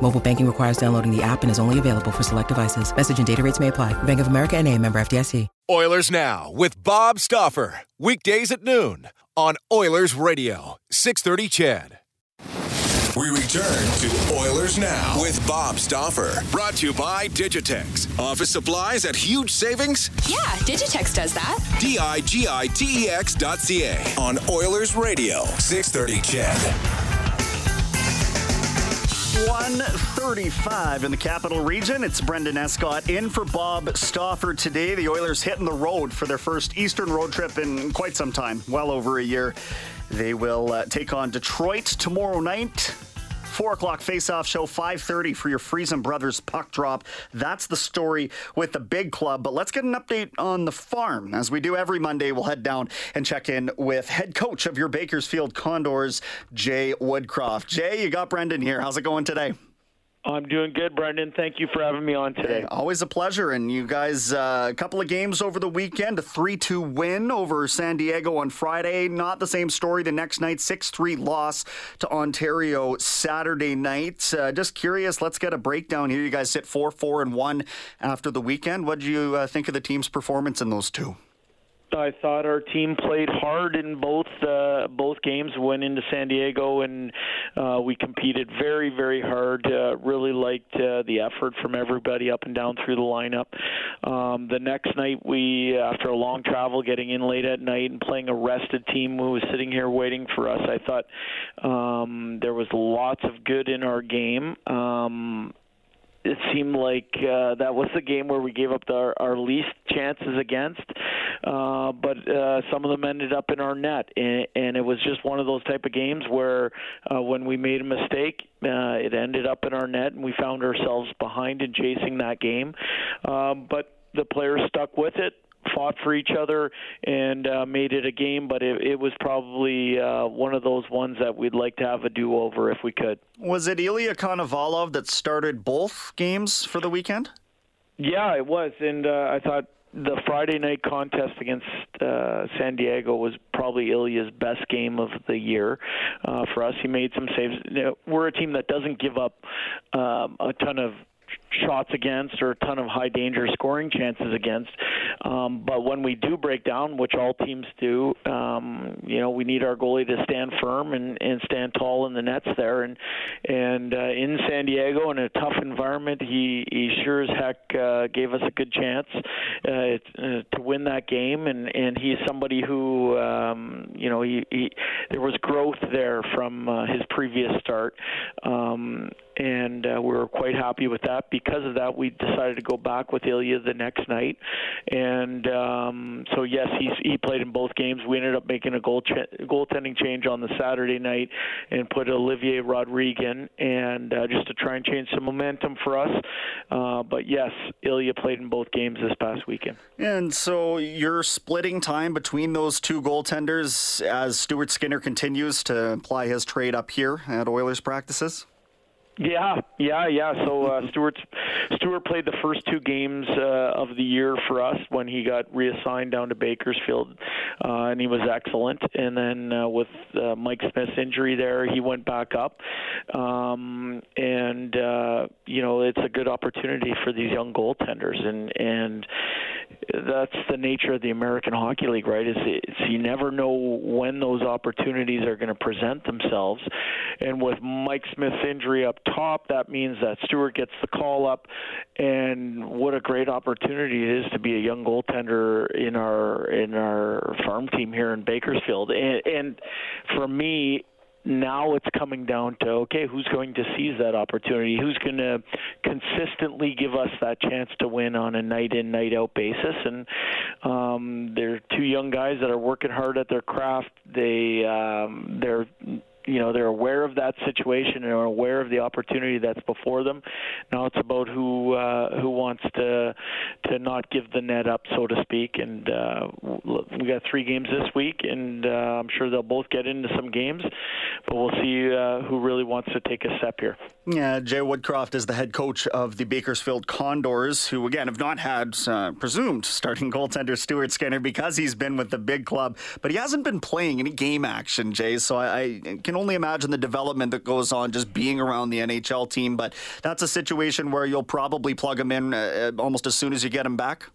Mobile banking requires downloading the app and is only available for select devices. Message and data rates may apply. Bank of America N.A., member FDIC. Oilers Now with Bob Stauffer. Weekdays at noon on Oilers Radio, 630 CHED. We return to Oilers Now with Bob Stauffer. Brought to you by Digitex. Office supplies at huge savings? Yeah, Digitex does that. Digitex.ca on Oilers Radio, 630 CHED. 1:35 in the capital region. It's Brendan Escott in for Bob Stauffer today. The Oilers hitting the road for their first Eastern road trip in quite some time, well over a year. They will take on Detroit tomorrow night. 4 o'clock face-off show, 5:30 for your Friesen Brothers puck drop. That's the story with the big club. But let's get an update on the farm. As we do every Monday, we'll head down and check in with head coach of your Bakersfield Condors, Jay Woodcroft. Jay, you got Brendan here. How's it going today? I'm doing good, Brendan. Thank you for having me on today. Hey, always a pleasure. And you guys, a couple of games over the weekend, a 3-2 win over San Diego on Friday. Not the same story the next night, 6-3 loss to Ontario Saturday night. Just curious, let's get a breakdown here. You guys sit 4-4-1 after the weekend. What did you think of the team's performance in those two? I thought our team played hard in both games. Went into San Diego and we competed very, very hard. Really liked the effort from everybody up and down through the lineup. The next night, we, after a long travel, getting in late at night and playing a rested team who was sitting here waiting for us, I thought there was lots of good in our game. It seemed like that was the game where we gave up our least chances against, but some of them ended up in our net, and it was just one of those type of games where when we made a mistake, it ended up in our net, and we found ourselves behind and chasing that game. But the players stuck with it, fought for each other, and made it a game, but it was probably one of those ones that we'd like to have a do-over if we could. Was it Ilya Konovalov that started both games for the weekend? Yeah, it was, and I thought the Friday night contest against San Diego was probably Ilya's best game of the year for us. He made some saves. You know, we're a team that doesn't give up a ton of shots against or a ton of high danger scoring chances against, but when we do break down, which all teams do, we need our goalie to stand firm and stand tall in the nets there, and in San Diego, in a tough environment, he sure as heck gave us a good chance to win that game, and he's somebody who there was growth there from his previous start, and we were quite happy with that. Because of that, we decided to go back with Ilya the next night. And so, yes, he played in both games. We ended up making a goaltending change on the Saturday night and put Olivier Rodriguez in, just to try and change some momentum for us. But, yes, Ilya played in both games this past weekend. And so you're splitting time between those two goaltenders as Stuart Skinner continues to apply his trade up here at Oilers practices? Yeah. So Stuart played the first two games of the year for us when he got reassigned down to Bakersfield, and he was excellent. And then with Mike Smith's injury there, he went back up. It's a good opportunity for these young goaltenders, and that's the nature of the American Hockey League, right? It's you never know when those opportunities are going to present themselves. And with Mike Smith's injury up top, that means that Stewart gets the call up. And what a great opportunity it is to be a young goaltender in our farm team here in Bakersfield. And for me, now it's coming down to, okay, who's going to seize that opportunity? Who's going to consistently give us that chance to win on a night-in, night-out basis? And they're two young guys that are working hard at their craft. They're aware of that situation and are aware of the opportunity that's before them. Now it's about who wants to not give the net up, so to speak. And we got three games this week, and I'm sure they'll both get into some games. But we'll see who really wants to take a step here. Yeah, Jay Woodcroft is the head coach of the Bakersfield Condors, who again have not had presumed starting goaltender Stuart Skinner because he's been with the big club, but he hasn't been playing any game action, Jay. So I can only imagine the development that goes on just being around the NHL team, but that's a situation where you'll probably plug him in almost as soon as you get him back?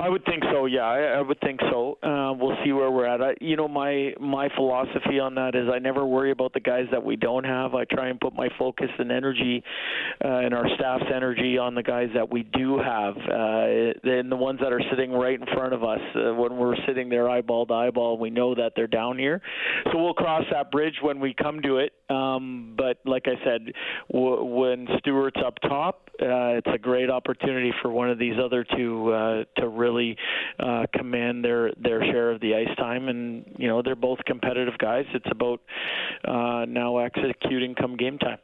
I would think so, yeah. I would think so. We'll see where we're at. My philosophy on that is I never worry about the guys that we don't have. I try and put my focus and energy and our staff's energy on the guys that we do have. And the ones that are sitting right in front of us, when we're sitting there eyeball to eyeball, we know that they're down here. So we'll cross that bridge when we come to it. But like I said, when Stewart's up top, it's a great opportunity for one of these other two to really command their share of the ice time. And, they're both competitive guys. It's about now executing come game time.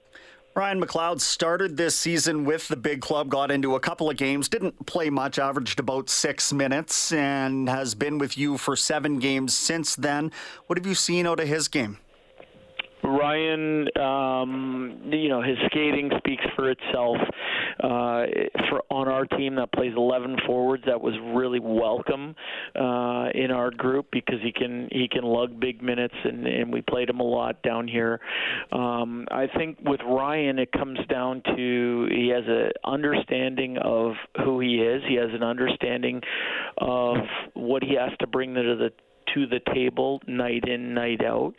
Ryan McLeod started this season with the big club, got into a couple of games, didn't play much, averaged about 6 minutes, and has been with you for 7 games since then. What have you seen out of his game? Ryan, his skating speaks for itself. On our team that plays 11 forwards, that was really welcome in our group because he can lug big minutes, and we played him a lot down here. I think with Ryan, it comes down to he has an understanding of who he is. He has an understanding of what he has to bring to the table night in, night out.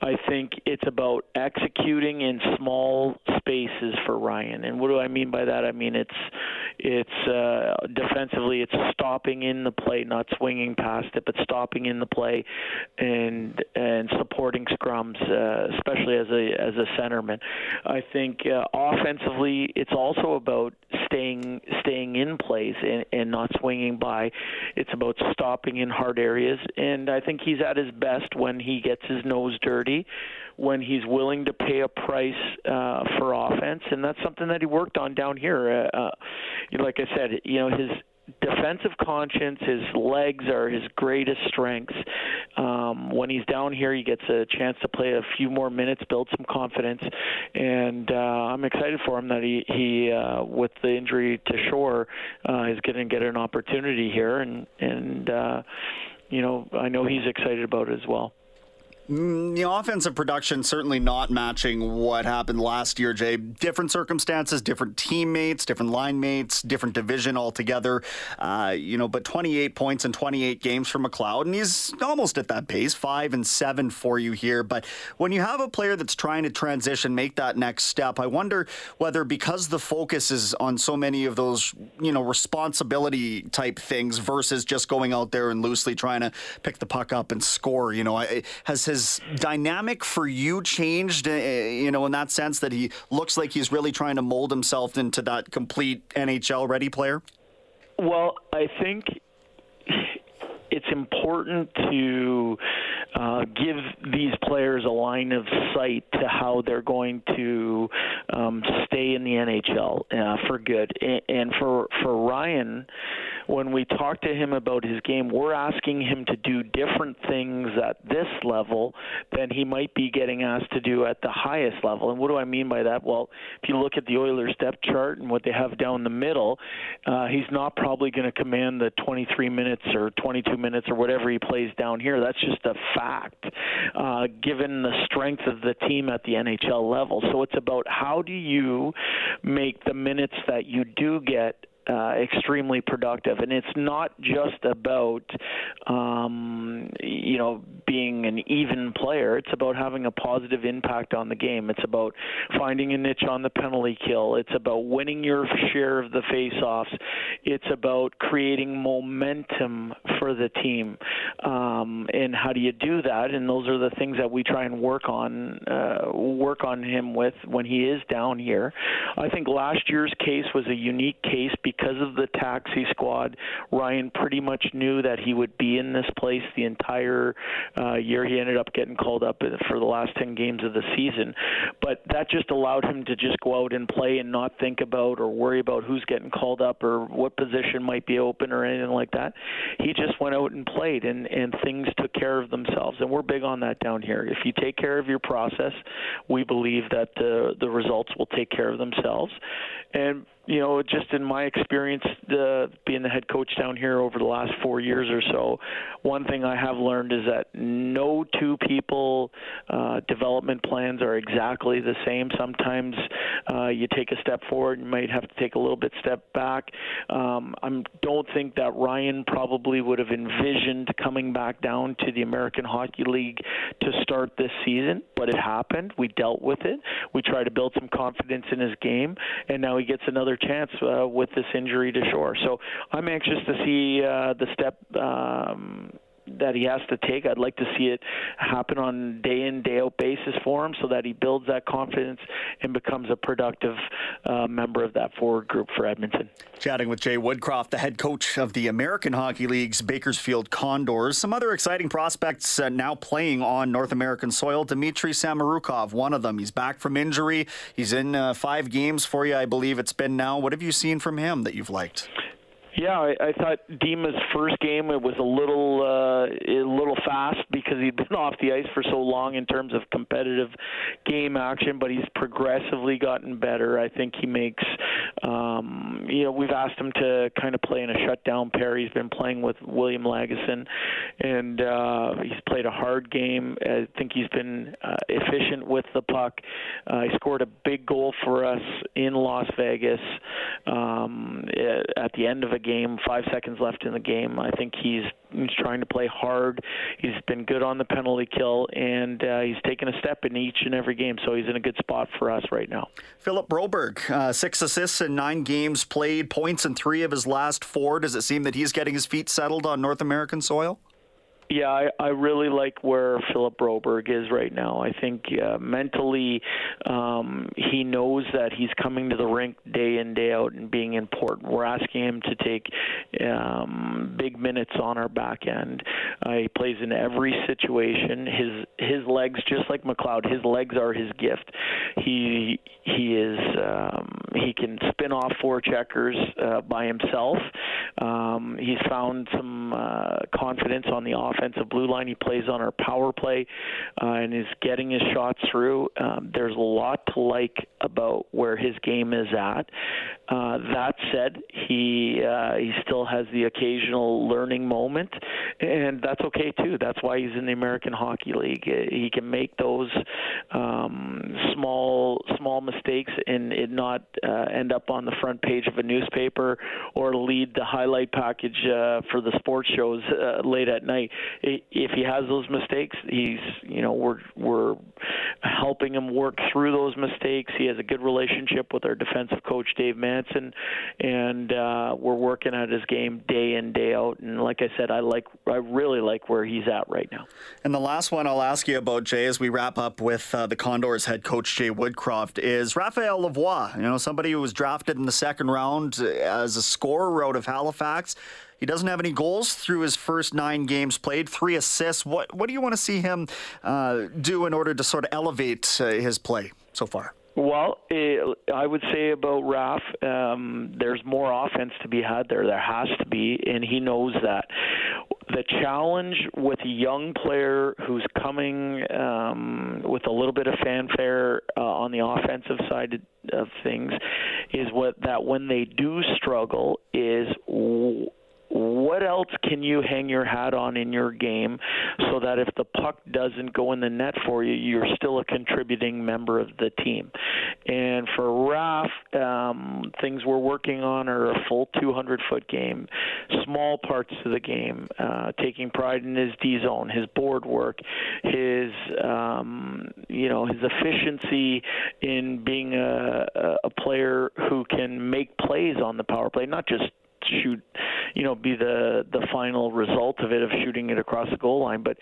I think it's about executing in small spaces for Ryan. And what do I mean by that? I mean it's defensively, it's stopping in the play, not swinging past it, but stopping in the play and supporting scrums, especially as a centerman. I think offensively, it's also about staying in place and not swinging by. It's about stopping in hard areas, and I think he's at his best when he gets his nose dirty, when he's willing to pay a price for offense, and that's something that he worked on down here. Like I said, his defensive conscience, his legs are his greatest strengths. When he's down here, he gets a chance to play a few more minutes, build some confidence, and I'm excited for him that he with the injury to Shore, is going to get an opportunity here, and I know he's excited about it as well. The offensive production certainly not matching what happened last year, Jay. Different circumstances, different teammates, different line mates, different division altogether. But 28 points in 28 games for McLeod, and he's almost at that pace, 5 and 7 for you here. But when you have a player that's trying to transition, make that next step, I wonder whether because the focus is on so many of those, responsibility type things versus just going out there and loosely trying to pick the puck up and score. Has dynamic for you changed, in that sense that he looks like he's really trying to mold himself into that complete NHL-ready player? Well, I think it's important to give these players a line of sight to how they're going to stay in the NHL for good. And for Ryan, when we talk to him about his game, we're asking him to do different things at this level than he might be getting asked to do at the highest level. And what do I mean by that? Well, if you look at the Oilers depth chart and what they have down the middle, he's not probably going to command the 23 minutes or 22 minutes or whatever he plays down here. That's just a fact, given the strength of the team at the NHL level. So it's about how do you make the minutes that you do get extremely productive. And it's not just about, being an even player. It's about having a positive impact on the game. It's about finding a niche on the penalty kill. It's about winning your share of the face-offs. It's about creating momentum for the team. And how do you do that? And those are the things that we try and work on him with when he is down here. I think last year's case was a unique case because of the taxi squad. Ryan pretty much knew that he would be in this place the entire year. He ended up getting called up for the last 10 games of the season. But that just allowed him to just go out and play and not think about or worry about who's getting called up or what position might be open or anything like that. He just went out and played, and things took care of themselves. And we're big on that down here. If you take care of your process, we believe that the results will take care of themselves. And just in my experience, being the head coach down here over the last 4 years or so, one thing I have learned is that no two people development plans are exactly the same. Sometimes you take a step forward, you might have to take a little bit step back. I don't think that Ryan probably would have envisioned coming back down to the American Hockey League to start this season, but it happened. We dealt with it. We tried to build some confidence in his game, and now he gets another chance with this injury to Shore. So I'm anxious to see the step that he has to take. I'd like to see it happen on day in, day out basis for him so that he builds that confidence and becomes a productive member of that forward group for Edmonton. Chatting with Jay Woodcroft, the head coach of the American Hockey League's Bakersfield Condors. Some other exciting prospects now playing on North American soil. Dmitry Samarukov, one of them. He's back from injury. He's in 5 games for you, I believe it's been now. What have you seen from him that you've liked? Yeah, I thought Dima's first game, it was a little fast because he'd been off the ice for so long in terms of competitive game action, but he's progressively gotten better. I think he makes, we've asked him to kind of play in a shutdown pair. He's been playing with William Lagesson, and he's played a hard game. I think he's been efficient with the puck. He scored a big goal for us in Las Vegas at the end of a game, 5 seconds left in the game. I think he's trying to play hard. He's been good on the penalty kill, and he's taken a step in each and every game, so he's in a good spot for us right now. Philip Broberg, 6 assists in 9 games played, points in 3 of his last 4. Does it seem that he's getting his feet settled on North American soil? Yeah, I really like where Philip Broberg is right now. I think mentally he knows that he's coming to the rink day in, day out and being important. We're asking him to take big minutes on our back end. He plays in every situation. His legs, just like McLeod, his legs are his gift. He can spin off 4 checkers by himself. He's found some confidence on the offensive blue line. He plays on our power play and is getting his shots through. There's a lot to like about where his game is at. That said, he still has the occasional learning moment, and that's okay too. That's why he's in the American Hockey League. He can make those small mistakes and it not end up on the front page of a newspaper or lead the highlight package for the sports shows late at night. If he has those mistakes, we're helping him work through those mistakes. He has a good relationship with our defensive coach, Dave Manson, and we're working at his game day in, day out. And like I said, I really like where he's at right now. And the last one I'll ask you about, Jay, as we wrap up with the Condors head coach, Jay Woodcroft, is Raphael Lavoie. Somebody who was drafted in the second round as a scorer out of Halifax. He doesn't have any goals through his first 9 games played, 3 assists. What do you want to see him do in order to sort of elevate his play so far? Well, I would say about Raf, there's more offense to be had there. There has to be, and he knows that. The challenge with a young player who's coming with a little bit of fanfare on the offensive side of things is that when they do struggle is what what else can you hang your hat on in your game so that if the puck doesn't go in the net for you, you're still a contributing member of the team? And for Raf, things we're working on are a full 200-foot game, small parts of the game, taking pride in his D-zone, his board work, his his efficiency in being a player who can make plays on the power play, not just shoot, be the final result of it, of shooting it across the goal line, but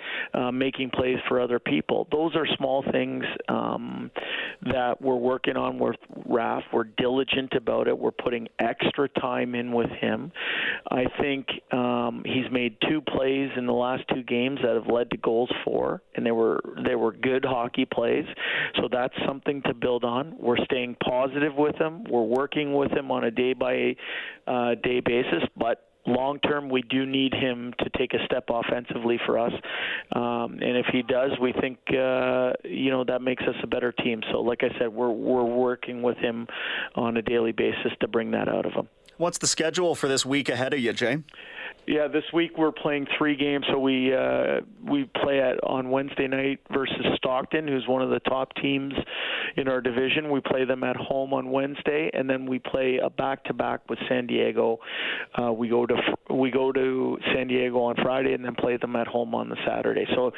making plays for other people. Those are small things that we're working on with Raf. We're diligent about it. We're putting extra time in with him. I think he's made two plays in the last two games that have led to goals for, and they were good hockey plays. So that's something to build on. We're staying positive with him. We're working with him on a day-by-day basis, but long term, we do need him to take a step offensively for us. And if he does, we think that makes us a better team. So, like I said, we're working with him on a daily basis to bring that out of him. What's the schedule for this week ahead of you, Jay? Yeah, this week we're playing three games. So we play on Wednesday night versus Stockton, who's one of the top teams in our division. We play them at home on Wednesday, and then we play a back-to-back with San Diego. We go to San Diego on Friday, and then play them at home on the Saturday. So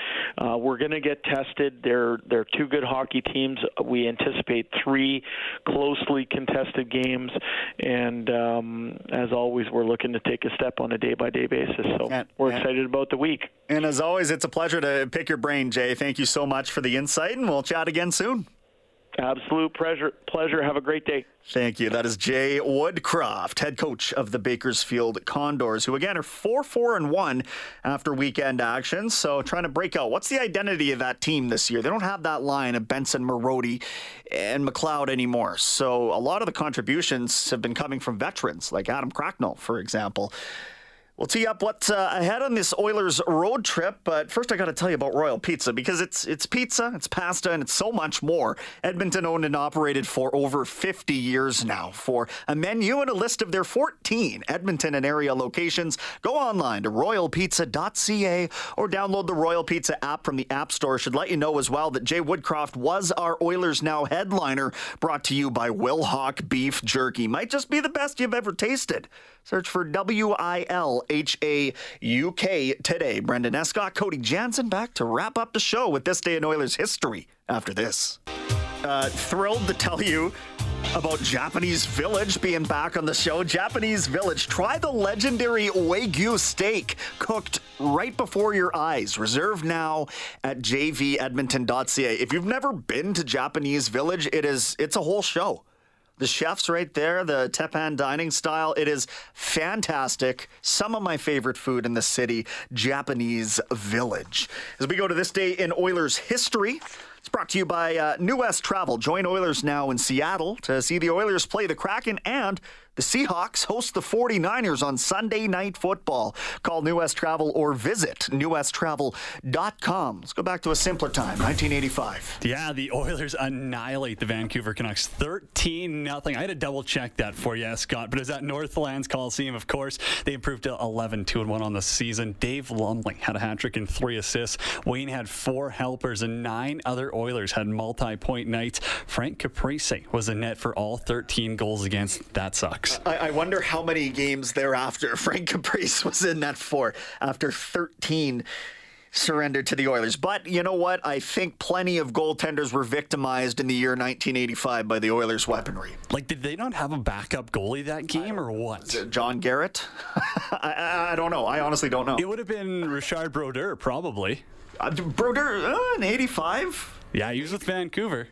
we're going to get tested. They're two good hockey teams. We anticipate three closely contested games, and as always, we're looking to take a step on a day-by-day basis. So we're excited about the week. And as always, it's a pleasure to pick your brain, Jay. Thank you so much for the insight, and we'll chat again soon. Absolute pleasure. Have a great day. Thank you. That is Jay Woodcroft, head coach of the Bakersfield Condors, who again are 4-4-1 after weekend action. So trying to break out. What's the identity of that team this year? They don't have that line of Benson, Marody, and McLeod anymore. So a lot of the contributions have been coming from veterans, like Adam Cracknell, for example. We'll tee up what's ahead on this Oilers road trip, but first I got to tell you about Royal Pizza, because it's pizza, it's pasta, and it's so much more. Edmonton owned and operated for over 50 years now. For a menu and a list of their 14 Edmonton and area locations, go online to royalpizza.ca or download the Royal Pizza app from the App Store. Should let you know as well that Jay Woodcroft was our Oilers Now headliner, brought to you by Wilhauk Beef Jerky. Might just be the best you've ever tasted. Search for WILHAUK today. Brendan Escott, Cody Jansen, back to wrap up the show with this day in Oilers history after this. Thrilled to tell you about Japanese Village being back on the show. Japanese Village, try the legendary Wagyu steak cooked right before your eyes. Reserve now at jvedmonton.ca. If you've never been to Japanese Village, it's a whole show. The chef's right there, the Teppan dining style. It is fantastic. Some of my favorite food in the city, Japanese Village. As we go to this day in Oilers history, it's brought to you by New West Travel. Join Oilers Now in Seattle to see the Oilers play the Kraken, and the Seahawks host the 49ers on Sunday Night Football. Call New West Travel or visit newwesttravel.com. Let's go back to a simpler time, 1985. Yeah, the Oilers annihilate the Vancouver Canucks 13-0. I had to double-check that for you, Scott, but it was at Northlands Coliseum, of course. They improved to 11-2-1 on the season. Dave Lumling had a hat-trick and 3 assists. Wayne had 4 helpers, and 9 other Oilers had multi-point nights. Frank Caprice was in net for all 13 goals against. That sucks. I wonder how many games thereafter Frank Caprice was in that for after 13 surrendered to the Oilers. But you know what? I think plenty of goaltenders were victimized in the year 1985 by the Oilers' weaponry. Like, did they not have a backup goalie that game or what? John Garrett? I don't know. I honestly don't know. It would have been Richard Brodeur, probably. Brodeur in 85? Yeah, he was with Vancouver.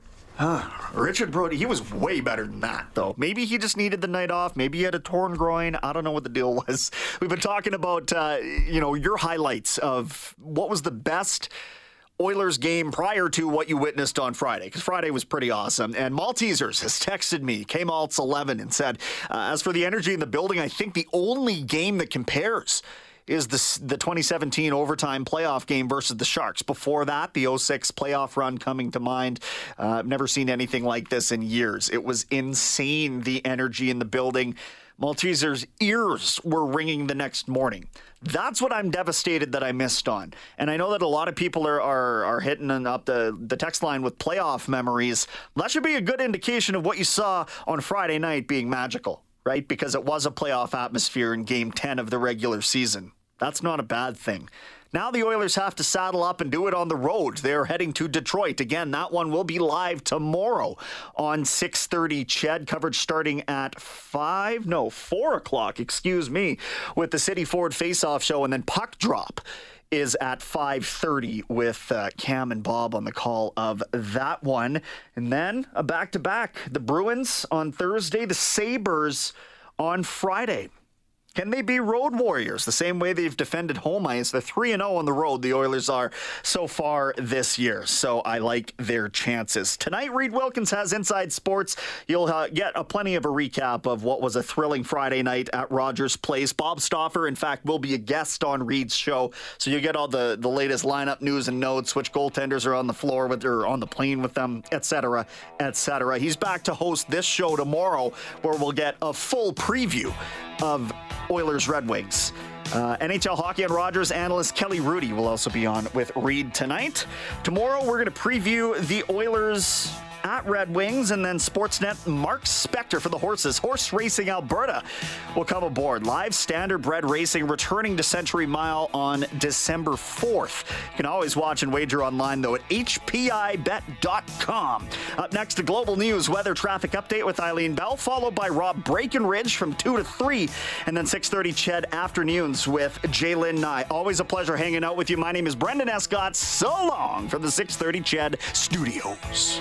Richard Brodeur, he was way better than that, though. Maybe he just needed the night off. Maybe he had a torn groin. I don't know what the deal was. We've been talking about, your highlights of what was the best Oilers game prior to what you witnessed on Friday, because Friday was pretty awesome. And Maltesers has texted me, KMaltz11, and said, as for the energy in the building, I think the only game that compares is the 2017 overtime playoff game versus the Sharks. Before that, the 06 playoff run coming to mind. I've never seen anything like this in years. It was insane, the energy in the building. Malteser's ears were ringing the next morning. That's what I'm devastated that I missed on. And I know that a lot of people are hitting up the text line with playoff memories. That should be a good indication of what you saw on Friday night being magical, right? Because it was a playoff atmosphere in Game 10 of the regular season. That's not a bad thing. Now the Oilers have to saddle up and do it on the road. They're heading to Detroit. Again, that one will be live tomorrow on 6:30 CHED. Coverage starting at 4 o'clock, excuse me, with the City Ford Face-Off Show. And then Puck Drop is at 5:30 with Cam and Bob on the call of that one. And then a back-to-back. The Bruins on Thursday, the Sabres on Friday. Can they be road warriors the same way they've defended home ice? They're 3-0 on the road, the Oilers are so far this year. So I like their chances. Tonight, Reed Wilkins has Inside Sports. You'll get a plenty of a recap of what was a thrilling Friday night at Rogers Place. Bob Stauffer, in fact, will be a guest on Reed's show. So you get all the latest lineup news and notes, which goaltenders are on the floor with or on the plane with them, etc., etc. He's back to host this show tomorrow, where we'll get a full preview of Oilers Red Wings. NHL Hockey and Rogers analyst Kelly Rudy will also be on with Reed tonight. Tomorrow we're going to preview the Oilers at Red Wings, and then Sportsnet Mark Spector for the horses. Horse Racing Alberta will come aboard. Live standardbred racing returning to Century Mile on December 4th. You can always watch and wager online, though, at hpibet.com. Up next, the global news weather traffic update with Eileen Bell, followed by Rob Breckenridge from 2 to 3, and then 6:30 CHED Afternoons with Jalen Nye. Always a pleasure hanging out with you. My name is Brendan Escott. So long from the 6:30 CHED studios.